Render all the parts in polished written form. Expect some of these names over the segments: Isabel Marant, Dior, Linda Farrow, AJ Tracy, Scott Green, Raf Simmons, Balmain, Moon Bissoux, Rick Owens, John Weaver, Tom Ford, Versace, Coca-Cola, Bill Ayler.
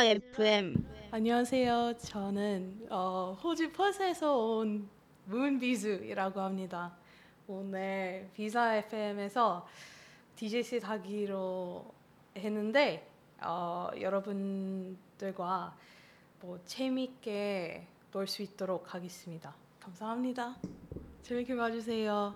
질러 FM. 안녕하세요. 저는 호주 퍼스에서 온 문비수이라고 합니다. 오늘 비사 FM에서 DJC 하기로 했는데 여러분들과 재미있게 놀 수 있도록 하겠습니다. 감사합니다. 재밌게 봐주세요.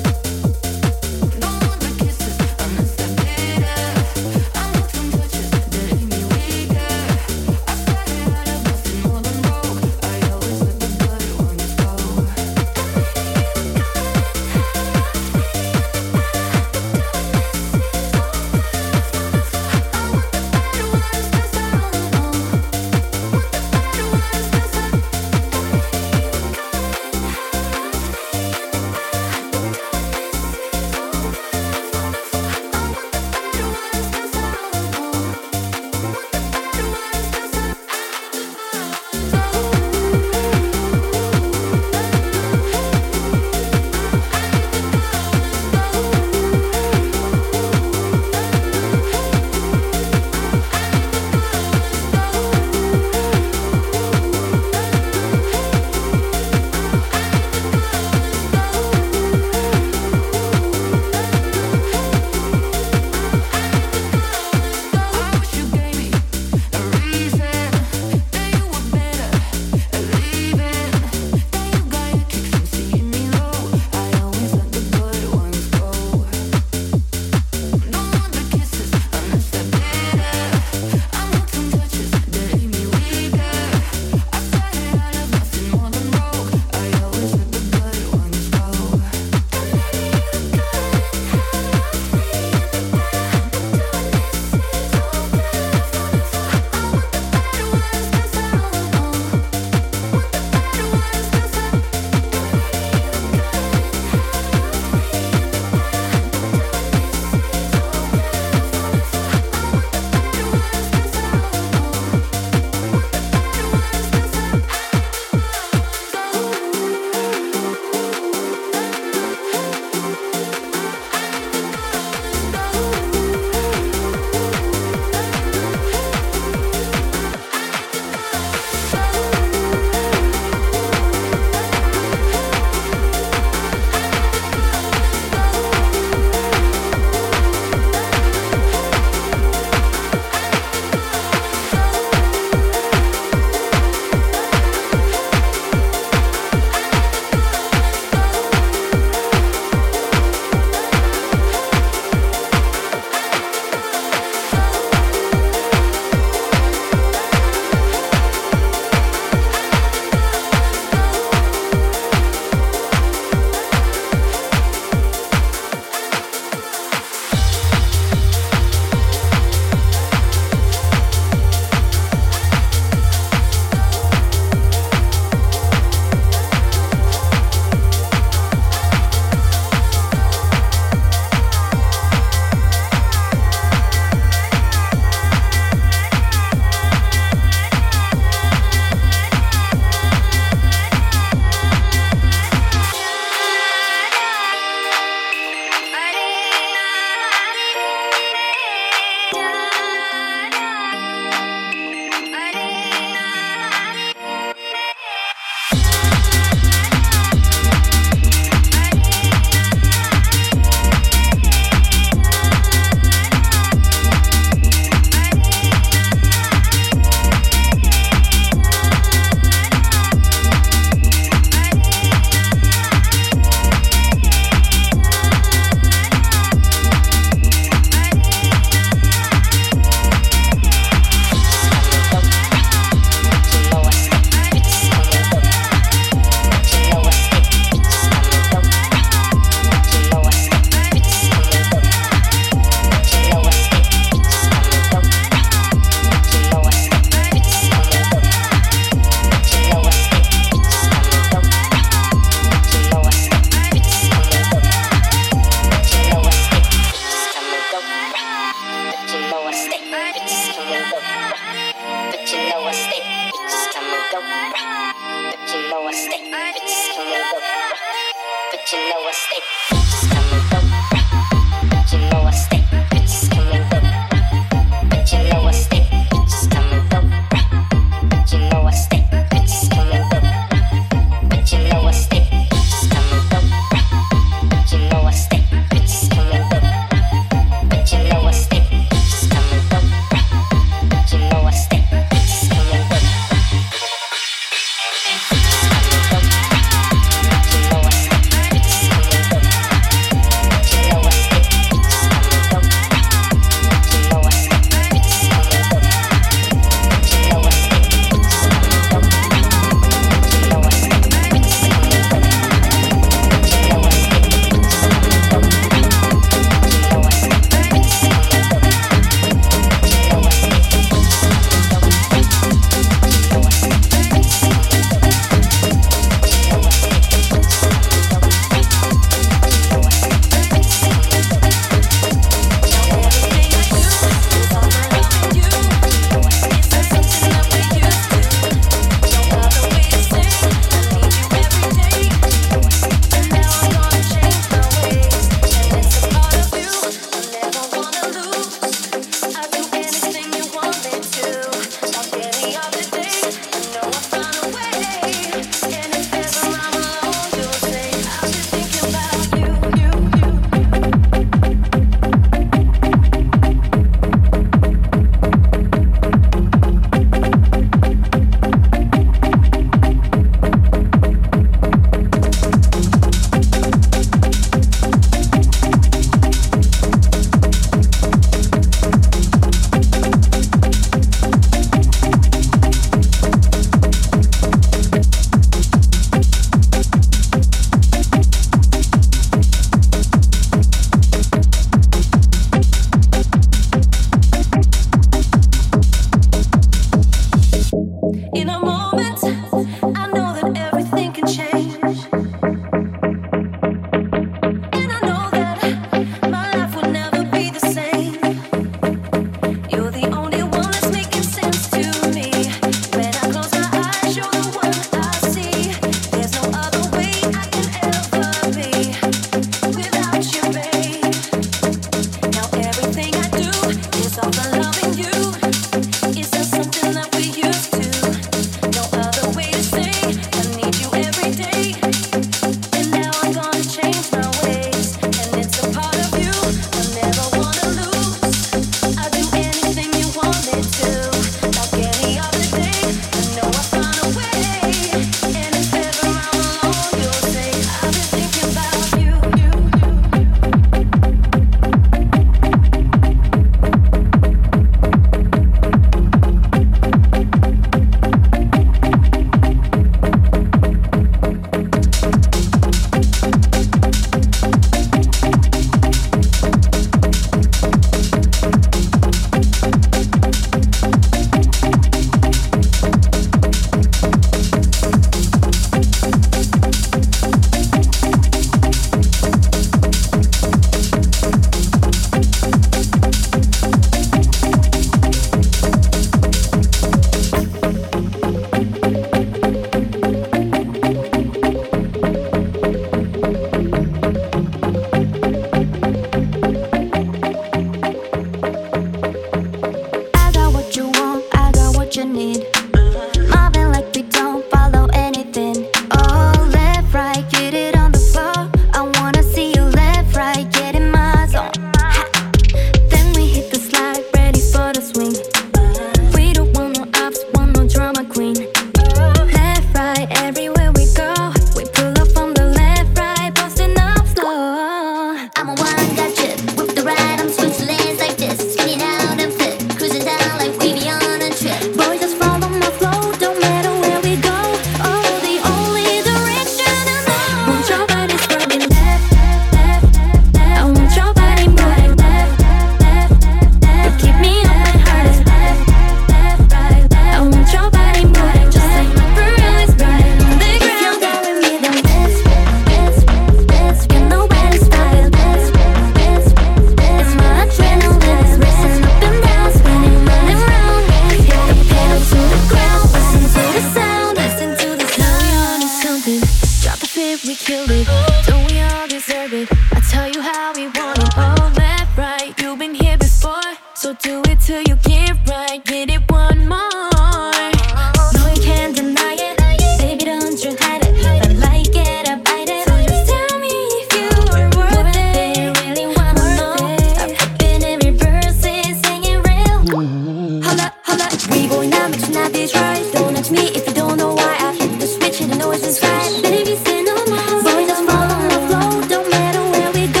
is right. Don't ask me if you don't know why. I hit the switch and the noise inside. Baby, sin on my heart. Boys, I'm all on the flow. Don't matter where we go.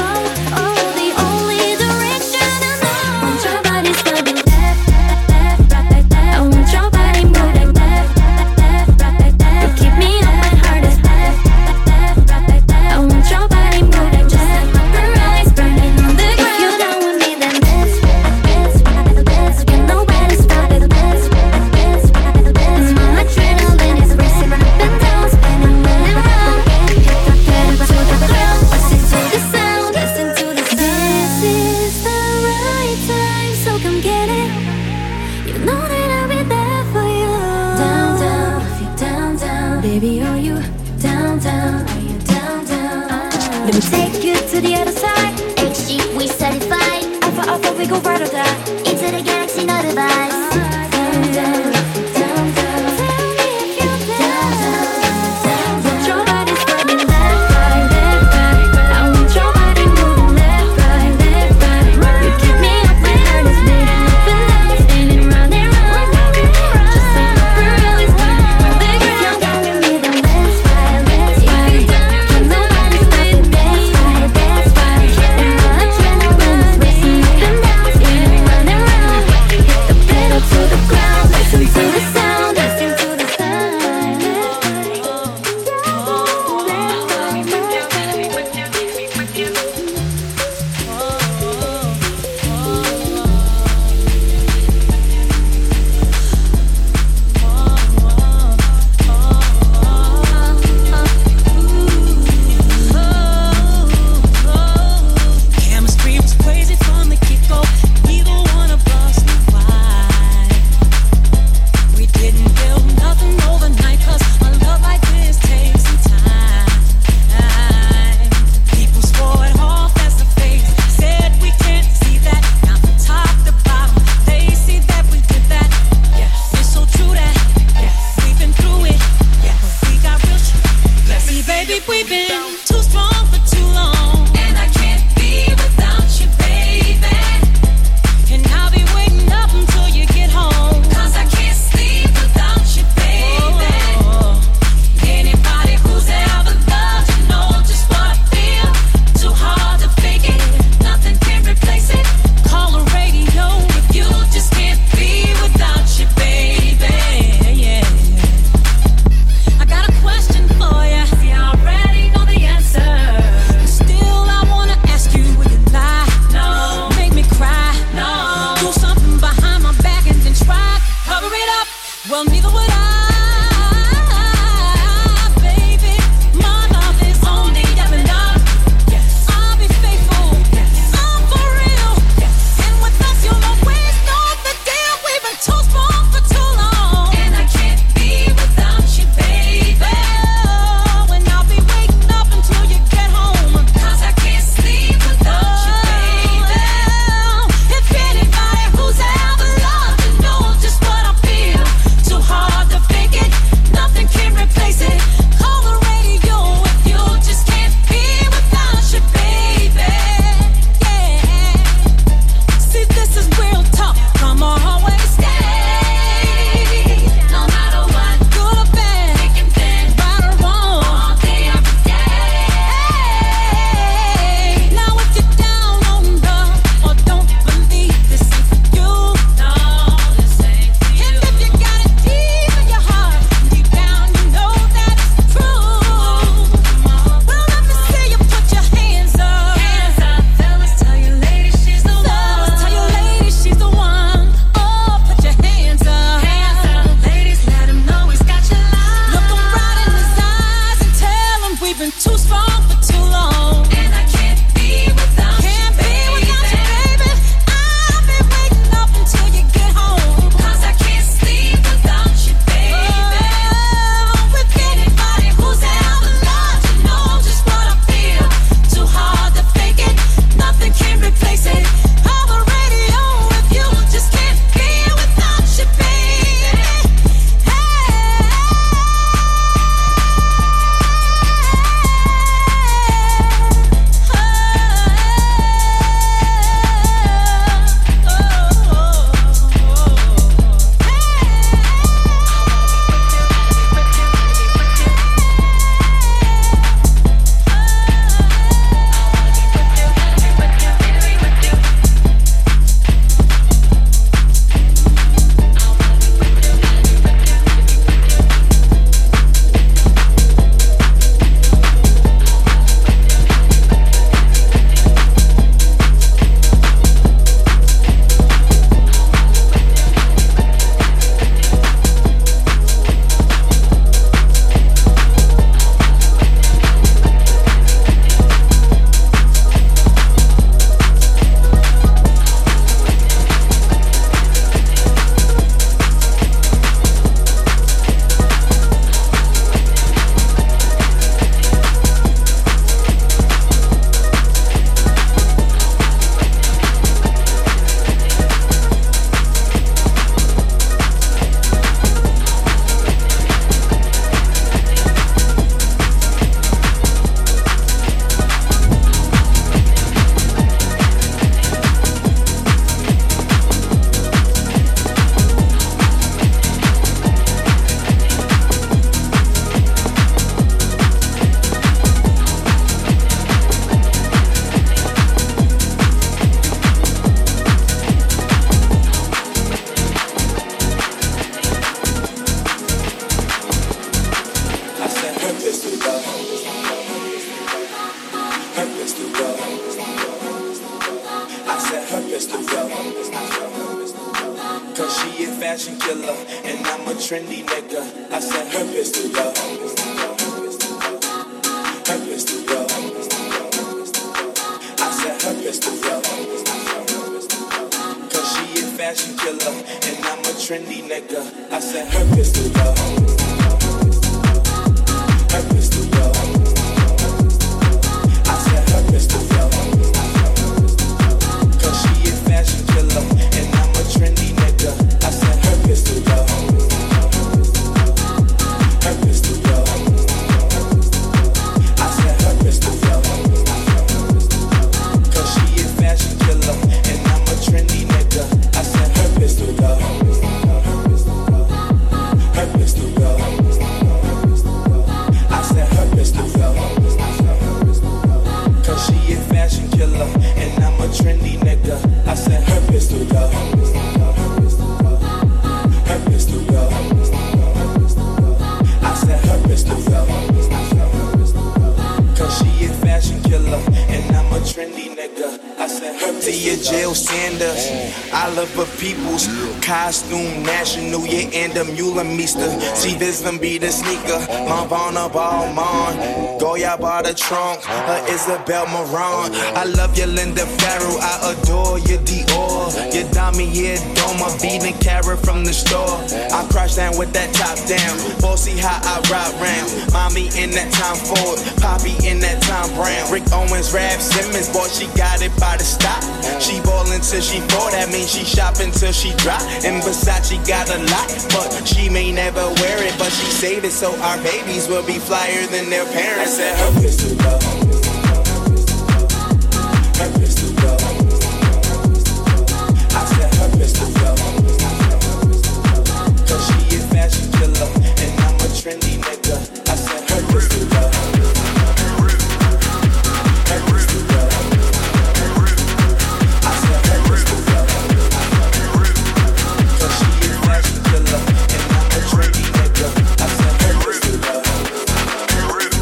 Oh, the only direction I know. I want your body to be left, left, left, right, right, left. I want your body more like left, left, left, right, right, left. You keep me on my heart is left, left, left, right, right, left. I want your body more like just like my eyes burning on the ground. If you're down with me, then let me take you to the other side. HD, we satisfied. Alpha, alpha, we go right or die. Into the galaxy, no device. Down, down, down, down. Tell me if you're down, down, down, down. Want your body spreading left, right, left, right. I want your body moving left, right, left, right. You keep me up when I just made it up and down. Spinning round and round, just like my girl is running on the ground. If you're down with me, then let's fight, let's fight. Chemistry was crazy from the get-go. Neither one of us knew why. We didn't build nothing overnight, 'cause a love like this takes some time. People swore it off as a phase, said we can't see that. Now from top to bottom, they see that we did that. Yes, it's so true that yes, we've been through it. Yes, we got real shit. Yes, see, baby, we've been too strong for too long. And I can't be without you, baby. And I'll be waiting up until you get home. 'Cause I can't sleep without you, baby. Anybody who's ever loved you know just what I feel. Too hard to fake it. Nothing can replace it. Call the radio if you just can't be without you, baby. Yeah. I got a question for ya. See, I already know the answer. Still, I wanna ask you, would you lie? No. Make me cry? No. Do something behind my back and then try to cover it up? Well, neither would I, baby. My love is only up and up. Yes, I'll be faithful. Yes, I'm for real. Yes, and with us, you'll always know the deal. We've been too strong for too long. And I can't be without you, baby. And I'll be waiting up until you get home. 'Cause I can't sleep without you, baby. If anybody who's ever loved you know just what I feel. Too hard to feel. killer, and I'm a trendy nigga. I said her pistol go, her pistol go. I said her pistol go, 'cause she a fashion killer, and I'm a trendy nigga. I said her pistol go, her pistol go. I said her pistol go, 'cause she a fashion killer, and I'm a trendy nigga. I said her pistol go. Trendy nigga, I said her pistol go, her pistol go. I said her pistol go, 'cause she a fashion killer, and I'm a trendy nigga. I said her to your jail sanders, I love her people's costume national, yeah, and a mule and meester. See this them be the sneaker, my Vonna Balmain. Goya by the trunk, Isabel Marant. I love you, Linda Farrow. I adore you, Dior. You Dami, you Doma, beating carrot from the store. I crash down with that top down. Bossy, how I ride round. Mommy in that Tom Ford, Poppy in that Tom Brown. Rick Owens, Raf Simmons, boy, she got it by the stop. She ballin' till she fall, that means she shopping till she drop. And Versace got a lot, but she may never wear it. But she saved it, so our babies will be flyer than their parents. I said her pistol go, her pistol go. I said her pistol go, 'cause she a fashion killer, and I'm a trendy nigga. I said her pistol go, her pistol go. I said her pistol go, 'cause she a fashion killer, and I'm a trendy nigga. I said her pistol go.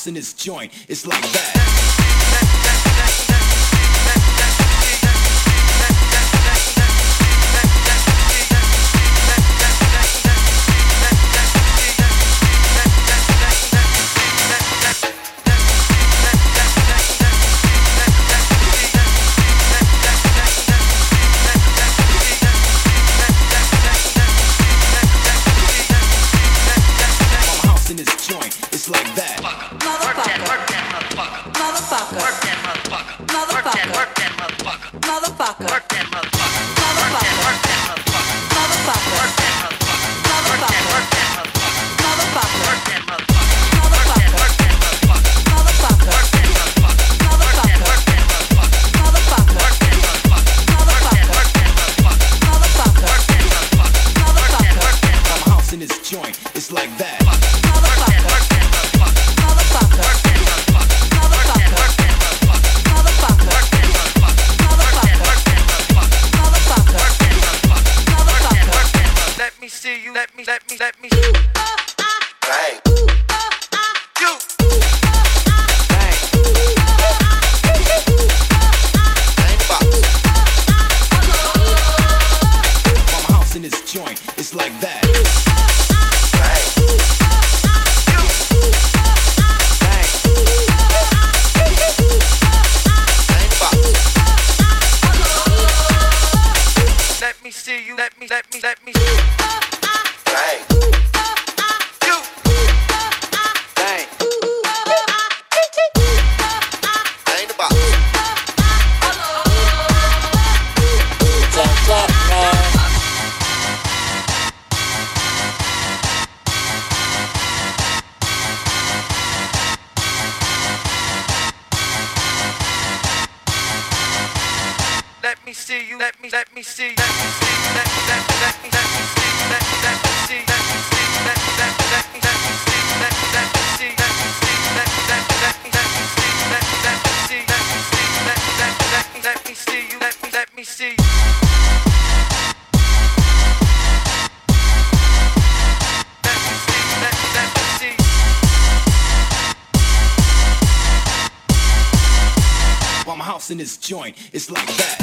house in this joint. It's like that. In this joint, it's like that.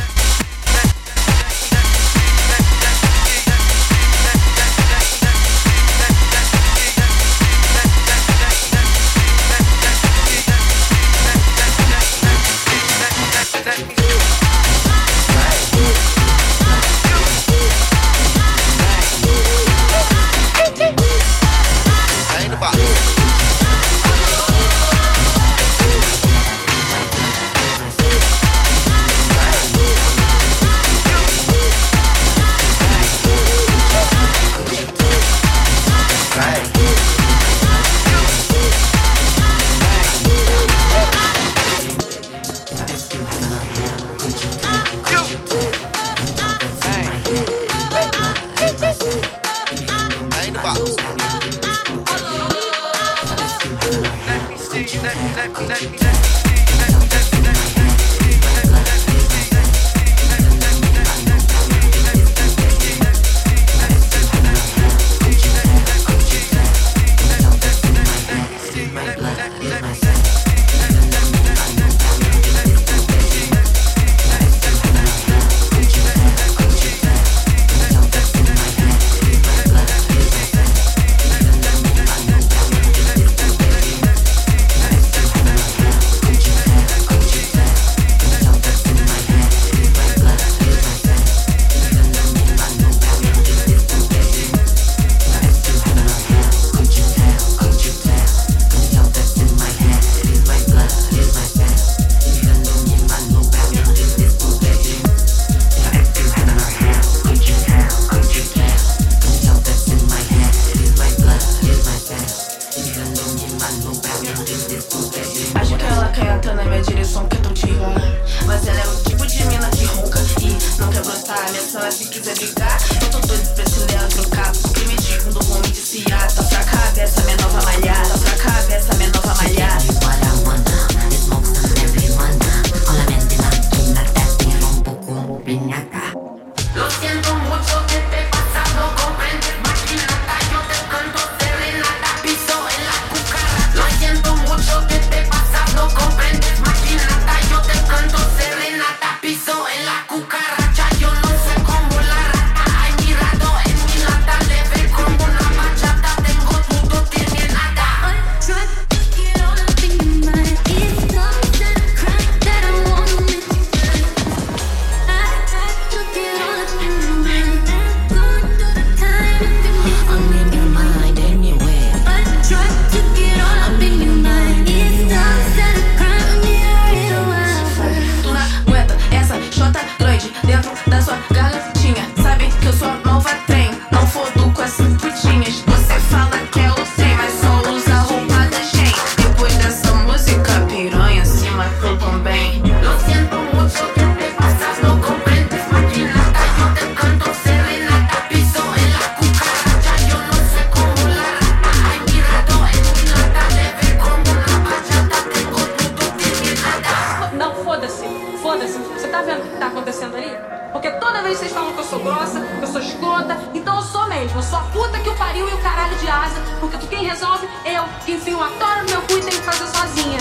Eu sou a puta que o pariu e o caralho de asa, porque quem resolve, eu, que enfio uma tora no meu cu e tenho que fazer sozinha.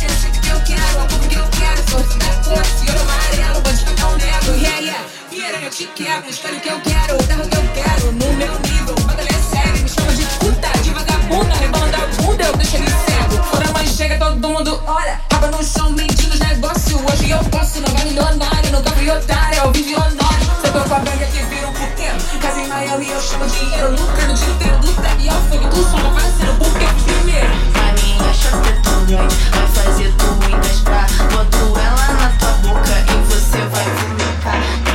Eu sei que eu quero, a boca que eu quero, sou se dá cor, fioro amarelo, vou descontar um negro, yeah, yeah. Vieira, eu te quero, escolho o que eu quero, o carro que eu quero, no meu nível, batalha séria, me chama de puta, de vagabunda, rebolando a bunda, eu deixo ele cego. Quando a mãe chega, todo mundo olha, raba no chão, medindo os negócios, hoje eu posso, não é milionário, não toco em otário, eu vivo milionário, você toca a velha que vira um puteiro, casa em Miami, eu chamo de dinheiro, lucrando o dia inteiro, do trap ao funk, do som, não fazendo, porque primeiro. Vai me achar que é tão ruim, vai fazer tu muitas pra, boto ela na tua boca e você vai vomitar.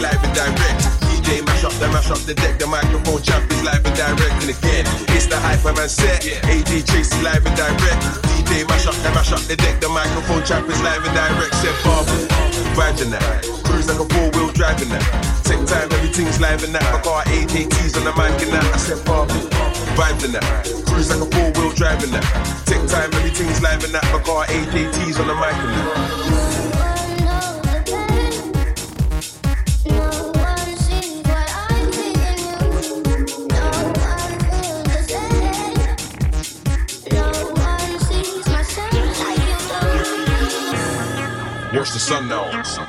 live and direct. DJ mash up the deck, the microphone champ is live and direct. And again, it's the Hyperman set, AJ Tracy live and direct. DJ mash up the deck, the microphone champ is live and direct. Said Barbara, riding that, cruise like a four-wheel driving that. Take time, everything's live and that. I got AJTs on the mic and that. I said Barbara. Vibing that, cruise like a four-wheel driving that. Take time, everything's live in that. My car AJTs on the mic and that. Watch the sun now.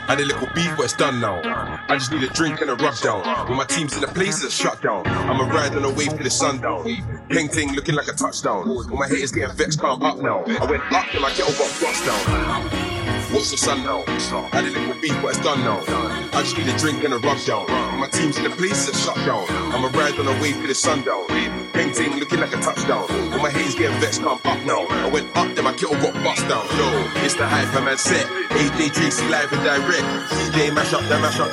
I did a little beef, but it's done now. I just need a drink and a rub down. When my team's in the place, it's shut down. I'ma ride on a wave till the sundown. Peng ting looking like a touchdown. All my haters getting vexed, calm up now. I went up till my kettle got bust down. Watch the sun now. I did a little beef, but it's done now. I just need a drink and a rub down. When my team's in the place, it's shut down. I'ma ride on a wave till the sundown. Peng ting looking like a touchdown. All my haters getting vexed, calm up now. I went up till my kettle got bust down. Yo, it's the Hyperman set. AJ Tracy live and direct. DJ mash up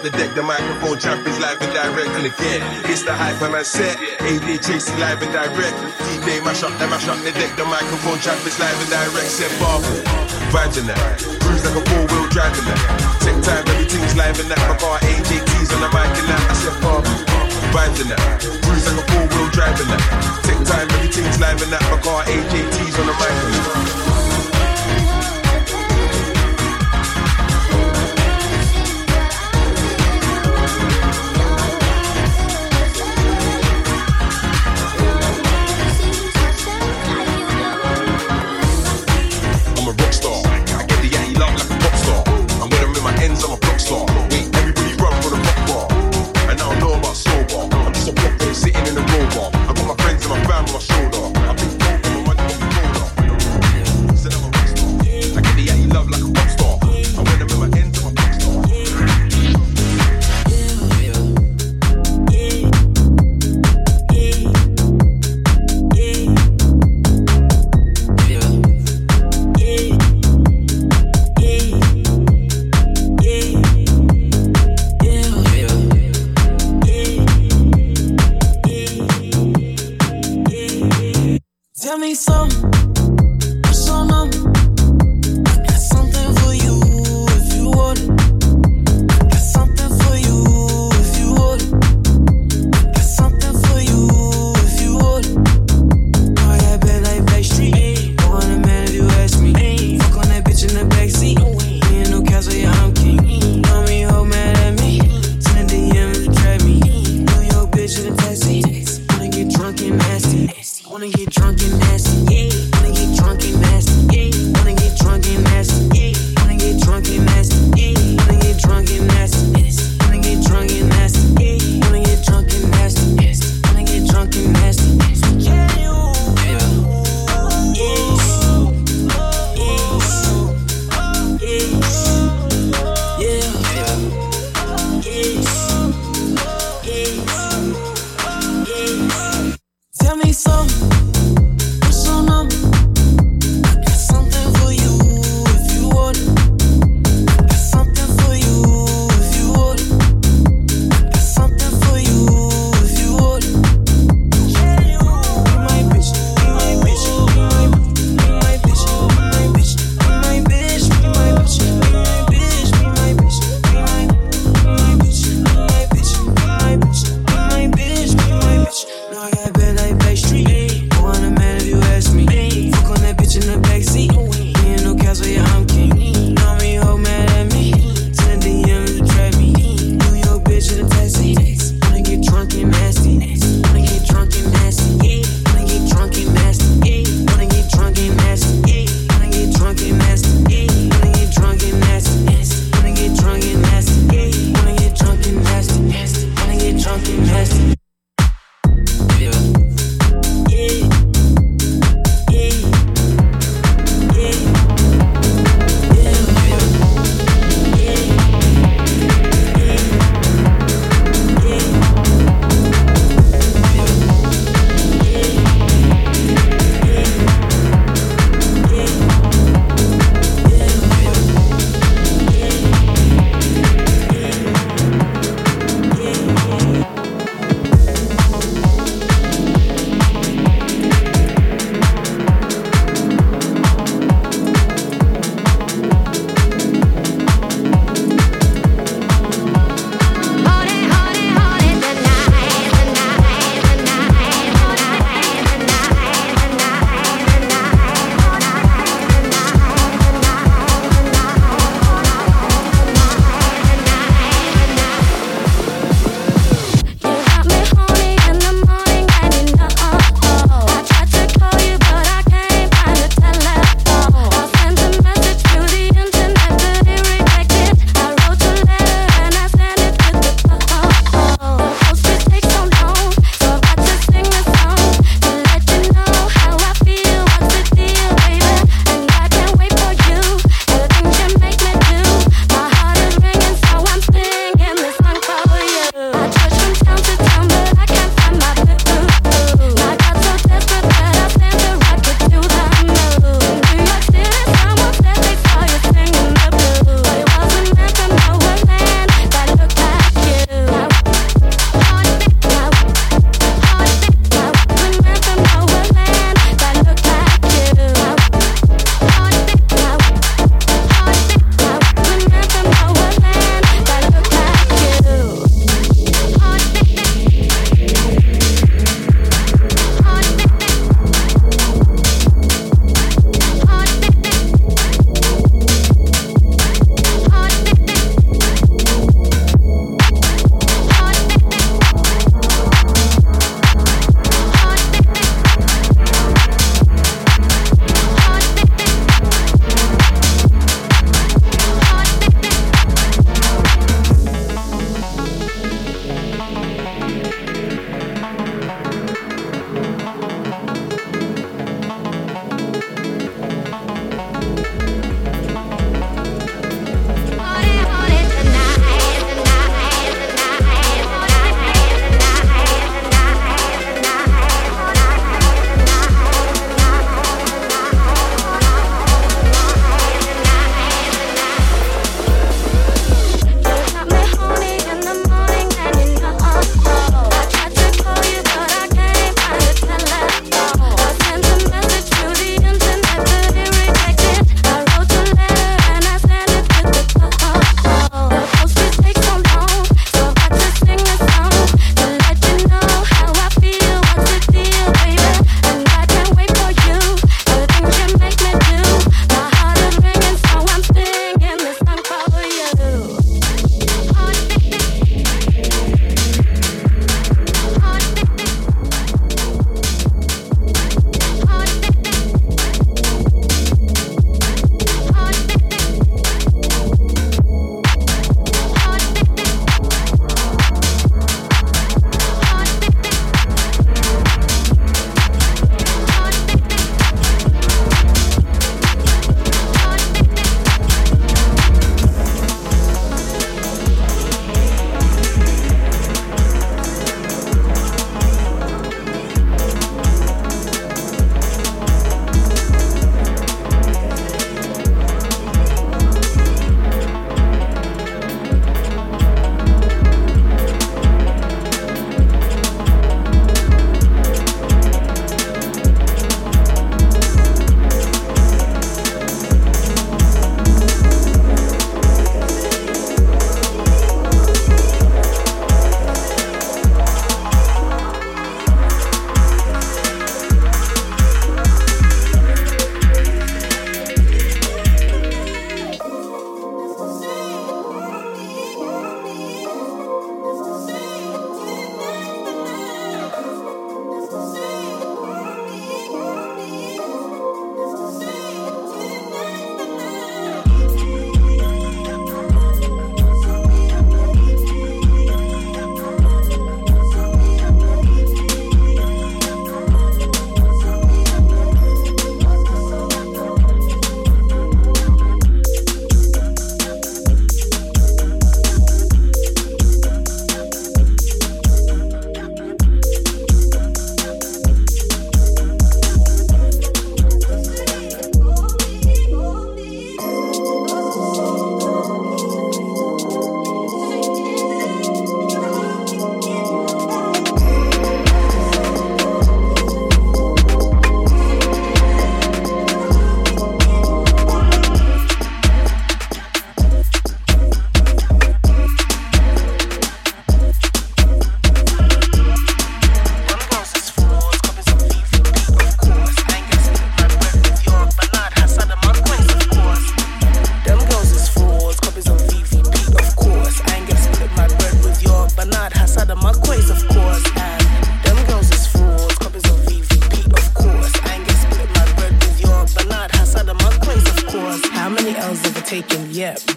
the deck. The microphone champ is live and direct. And again, it's the Hyperman set. AJ Tracy live and direct. DJ mash up the deck. The microphone champ is live and direct. Said Barber, riding that, cruise like a four-wheel driving that. Take time, everything's live and that. My car AJTs on the mic and that. I said Barber, riding that, cruise like a four-wheel driving that. Take time, everything's live and that. My car AJTs on the mic and that. Sitting in the robot, I got my friends and my fam on my shoulder. I think over my money on the shoulder.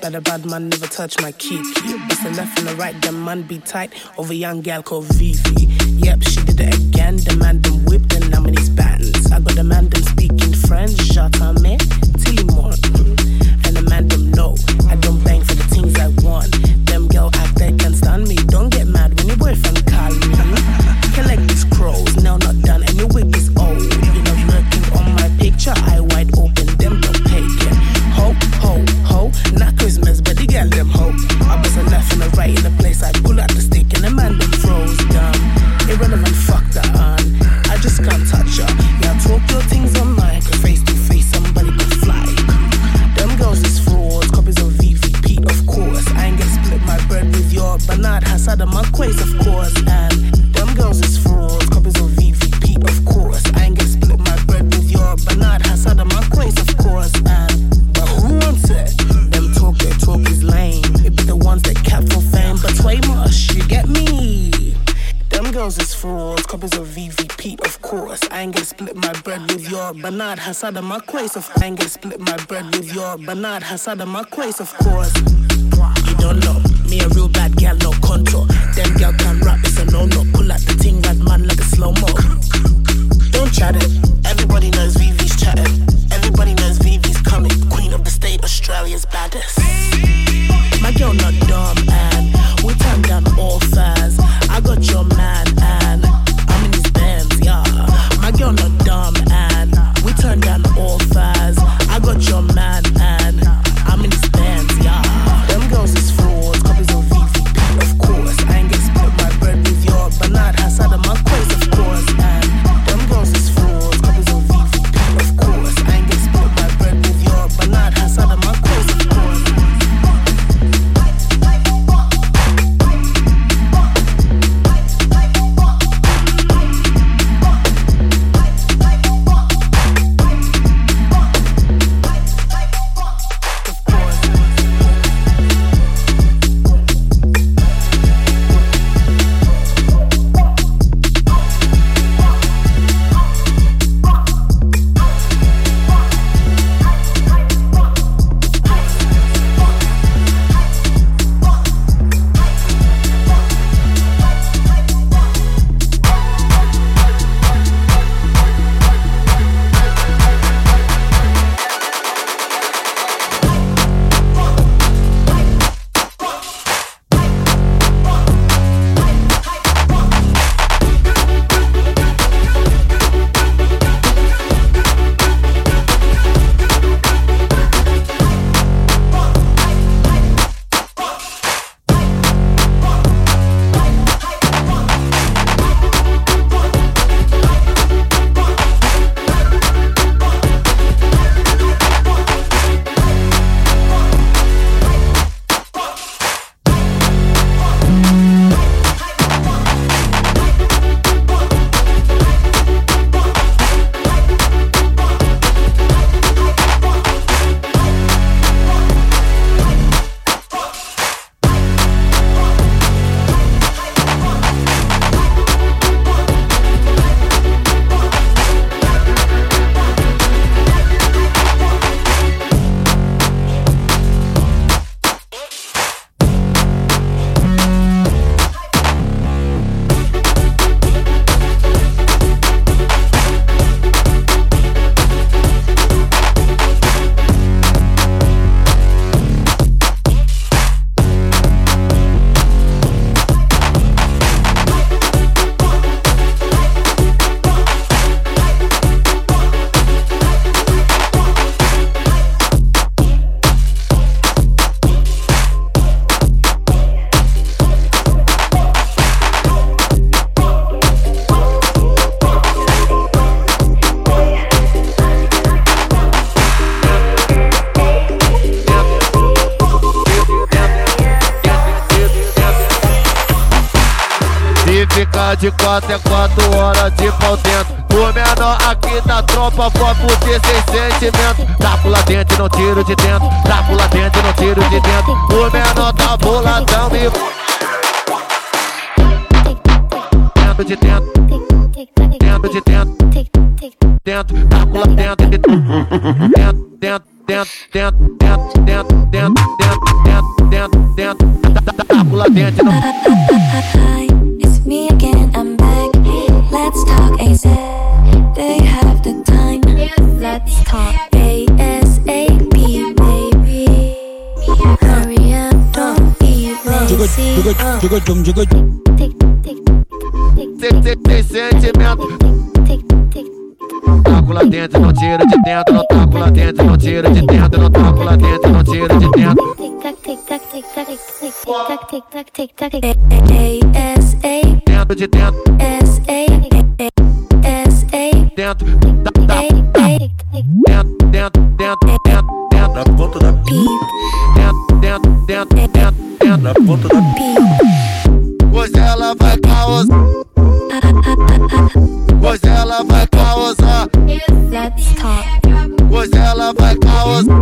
that a bad man never touch my kid. It's the left and the right, the man be tight over young gal called Vivi. Yep, she did it again. The man them whipped and I'm in his bands. I got the man them speaking French, Jatamé, Tillemont. And the man them know I don't bang for the things I want. Them girl act they can stand me. Don't get mad when your boyfriend call me. Collect these crows, now not done, and your wig is old. You know lurking on my picture, I wide open, them don't pay it. Ho, ho, ho, not Christmas, but they got them ho. I was a left and a right in the place, I pull out the stick and the man them froze down. Irrelevant, fuck that on, I just can't touch her. Yeah, talk your things online, cause face to face, somebody could fly. Them girls is frauds, copies of VVP, of course. I ain't gonna split my bread with your Bernard Hassad and my quays, of course. And them girls is frauds, copies of VVP, of course. I ain't gonna split my bread with your Bernard Hassad and my quays, of course. And but who wants it? Them talk, their talk is lame. It be the ones that cap for fame, but way much, you get me. Them girls is frauds, copies of VVP, of course. I ain't gonna split my bread with your Bernard Hassad and my quays, of course. I ain't gonna split my bread with your Bernard Hassad and my quays, of course. You don't know, me a real bad gal, no control. Them gal can rap, it's a no-no. Pull out the ting, rad man like a slow-mo. Don't chat it, everybody knows VV's chatting. Everybody knows VV's coming. Queen of the state, Australia's baddest. My girl not dumb and we turned down all fans. I got your man and I'm in his bands, yeah. My girl not dumb and we turned down all fans. I got your man and I'm in his bands, yeah. Them girls is frauds, copies of VVP, of course. I ain't gonna split my bread with your Bernard Hassad and my quays, of course. And them girls is frauds, copies of VVP, of course. I ain't gonna split my bread with your Bernard Hassad and my quays, of course. De 4 em 4 horas de pau dentro. O menor aqui da tropa pode ter sem sentimento. Tapo lá dentro e não tiro de dentro. Tapo lá dentro e não tiro de dentro. O menor tá boladão e... Dentro de dentro. Dentro de dentro. Dentro, tapo lá dentro e... Dentro, dentro, dentro, dentro, dentro, dentro, dentro. tapo lá dentro e não... Hi, it's me again, I'm back. Let's talk ASAP. They have the time. Let's talk ASAP, baby. Hurry up, don't be lazy. Tem sentimento. Taco lá dentro, não tira de dentro. Não taco lá dentro, não tira de dentro. Não taco lá dentro, não tira de dentro. Dentro de dentro. Dentro, dentro, dentro, dentro, dentro. Na ponta da pipa. Dentro, dentro, dentro, dentro, dentro. Na ponta da pipa. Hoje ela vai causar. Hoje ela vai causar. Let's talk. Hoje ela vai causar.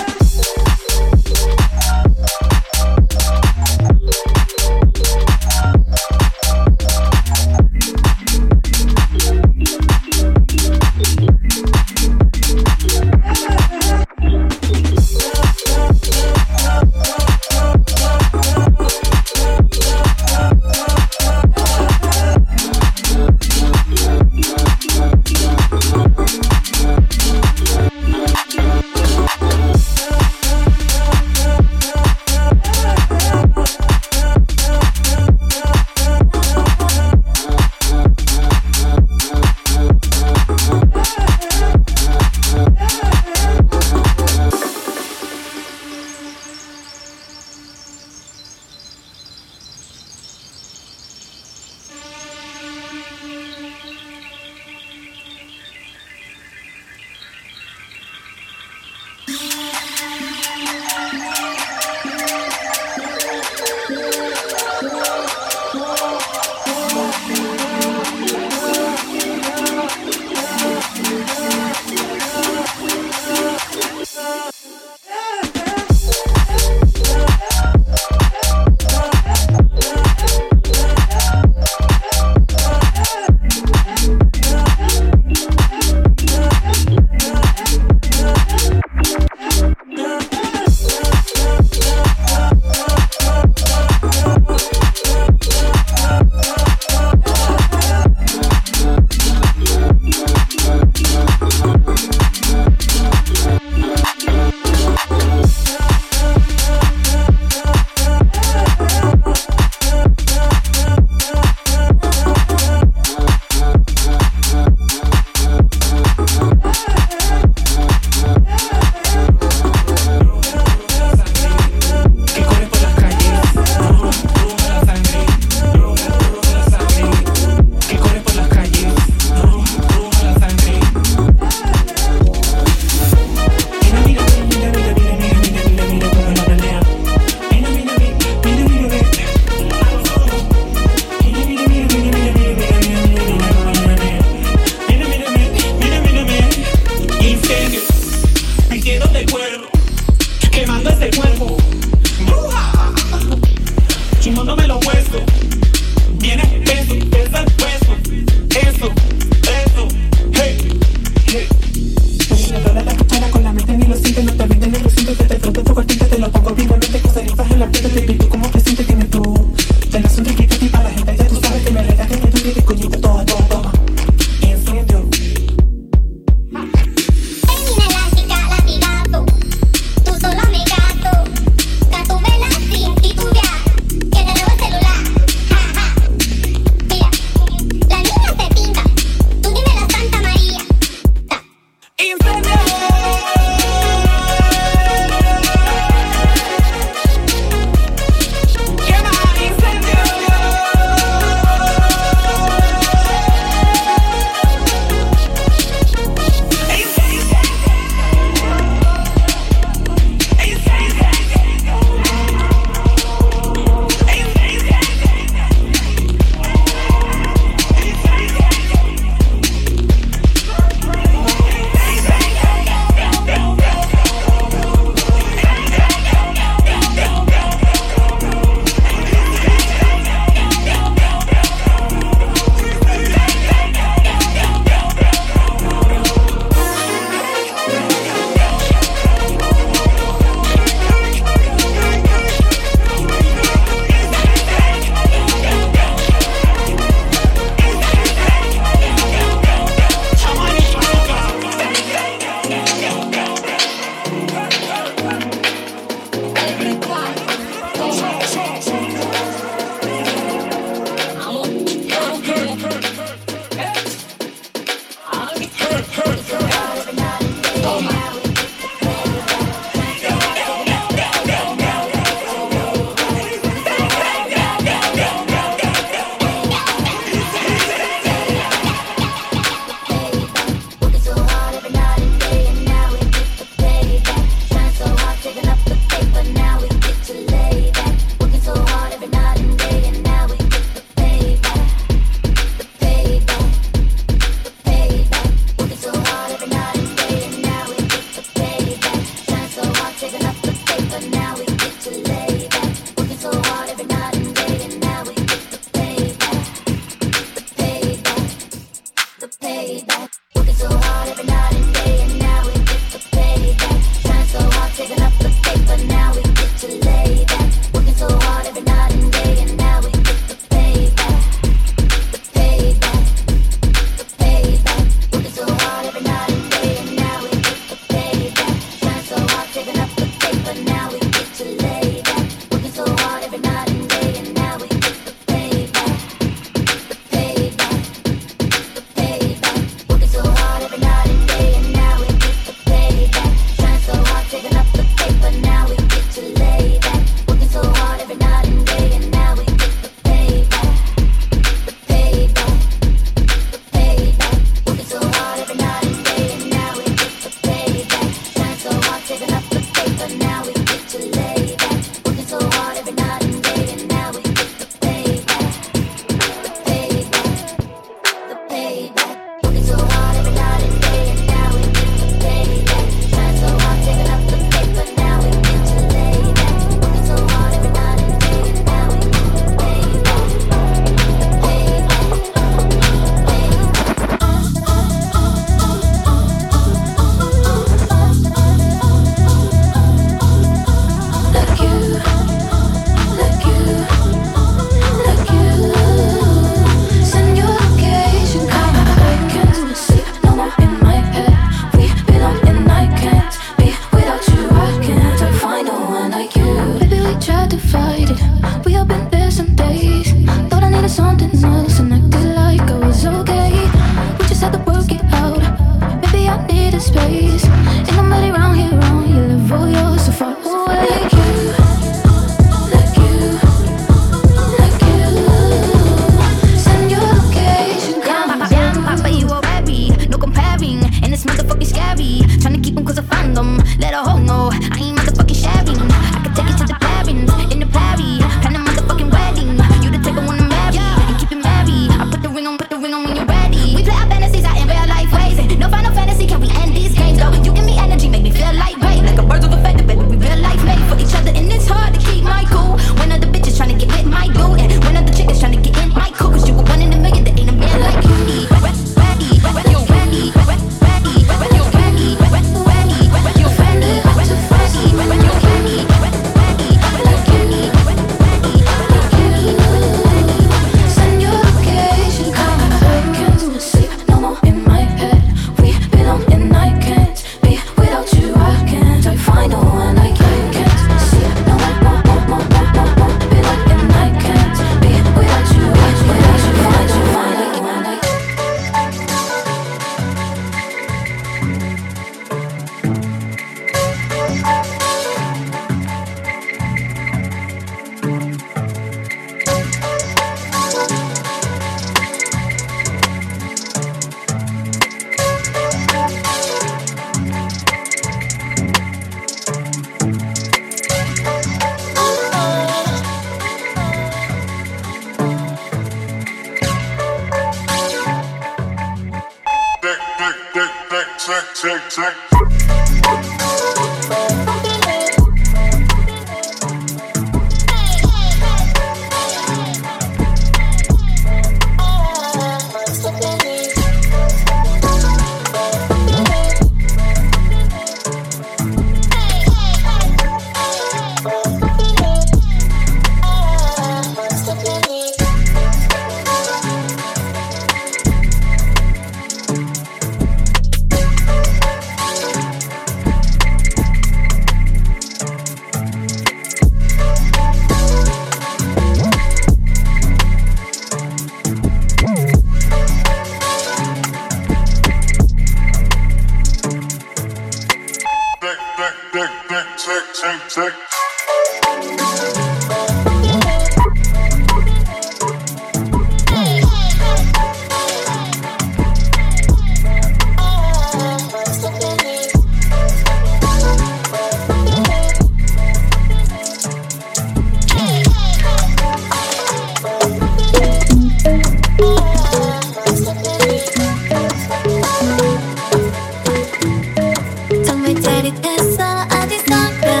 정말 잘했어 어디선가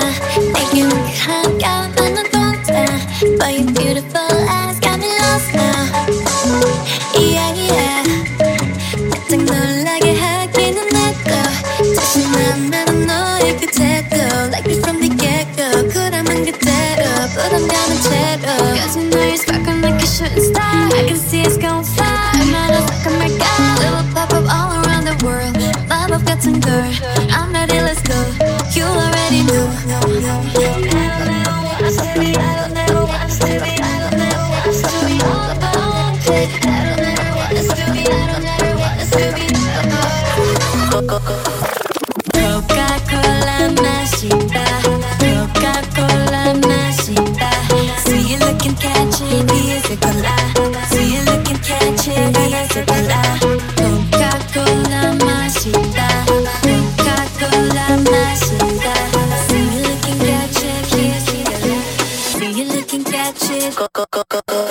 내게 I've got some girl. I'm ready, let's go. You already know. Coca-Cola machita, Coca-Cola machita. See you looking catchy, Isabella. See you looking catchy, Isabella. Coca-Cola machita, Coca-Cola machita. See you looking catchy, Isabella. See you looking catchy, Coca-Cola.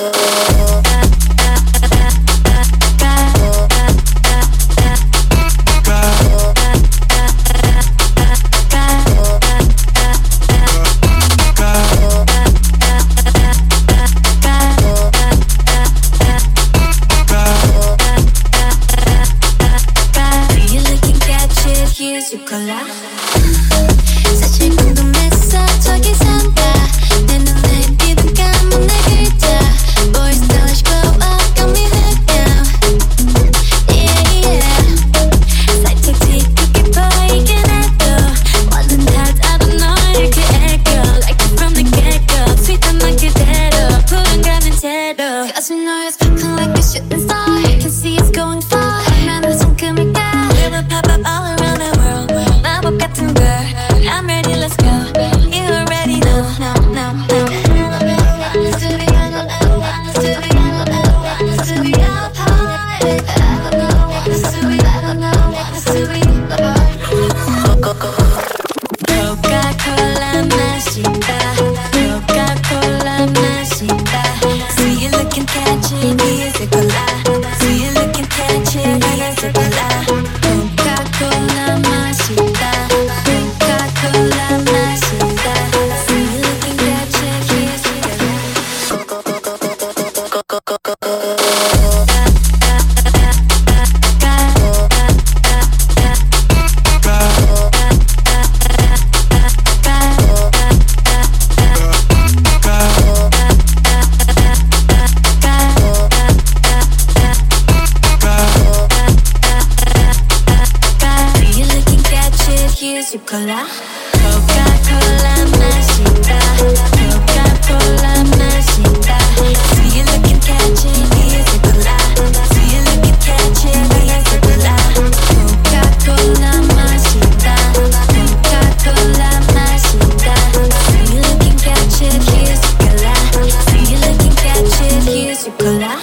사실 궁금했어 저기 산다 내 눈에 깊은 감옥 내 글자 Boys stylish glow up got me hooked now Yeah yeah 살짝 지겹게 보이게 나도 완전 닫아둔 너를 그 애교 Like it from the get-go sweet한 맘 그대로 푸른 가면 제로 Cause you know you're sparkling like a shooting star Can see it's going far 난 화장 금일까 We will pop up all around the world 같은 girl, I'm ready, let's go. You already know, no, no, no. Let's do it, let's do it, let's do it all part. I don't know, let's do it, I don't know, let's do it. Coca-Cola machita, Coca-Cola machita. See you looking catchy, Isabella. See you looking catchy, Isabella. Coca-Cola machita. Coca-Cola machita, Coca-Cola machita. See you looking catchy, Isabella. See you looking catchy, Isabella. Coca-Cola machita, Coca-Cola machita. See you looking catchy, Isabella. See you looking catchy, Isabella.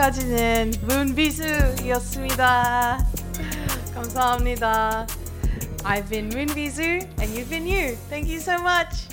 지금까지는 문비수였습니다. 감사합니다. I've been Moon Bissoux and you've been you. Thank you so much.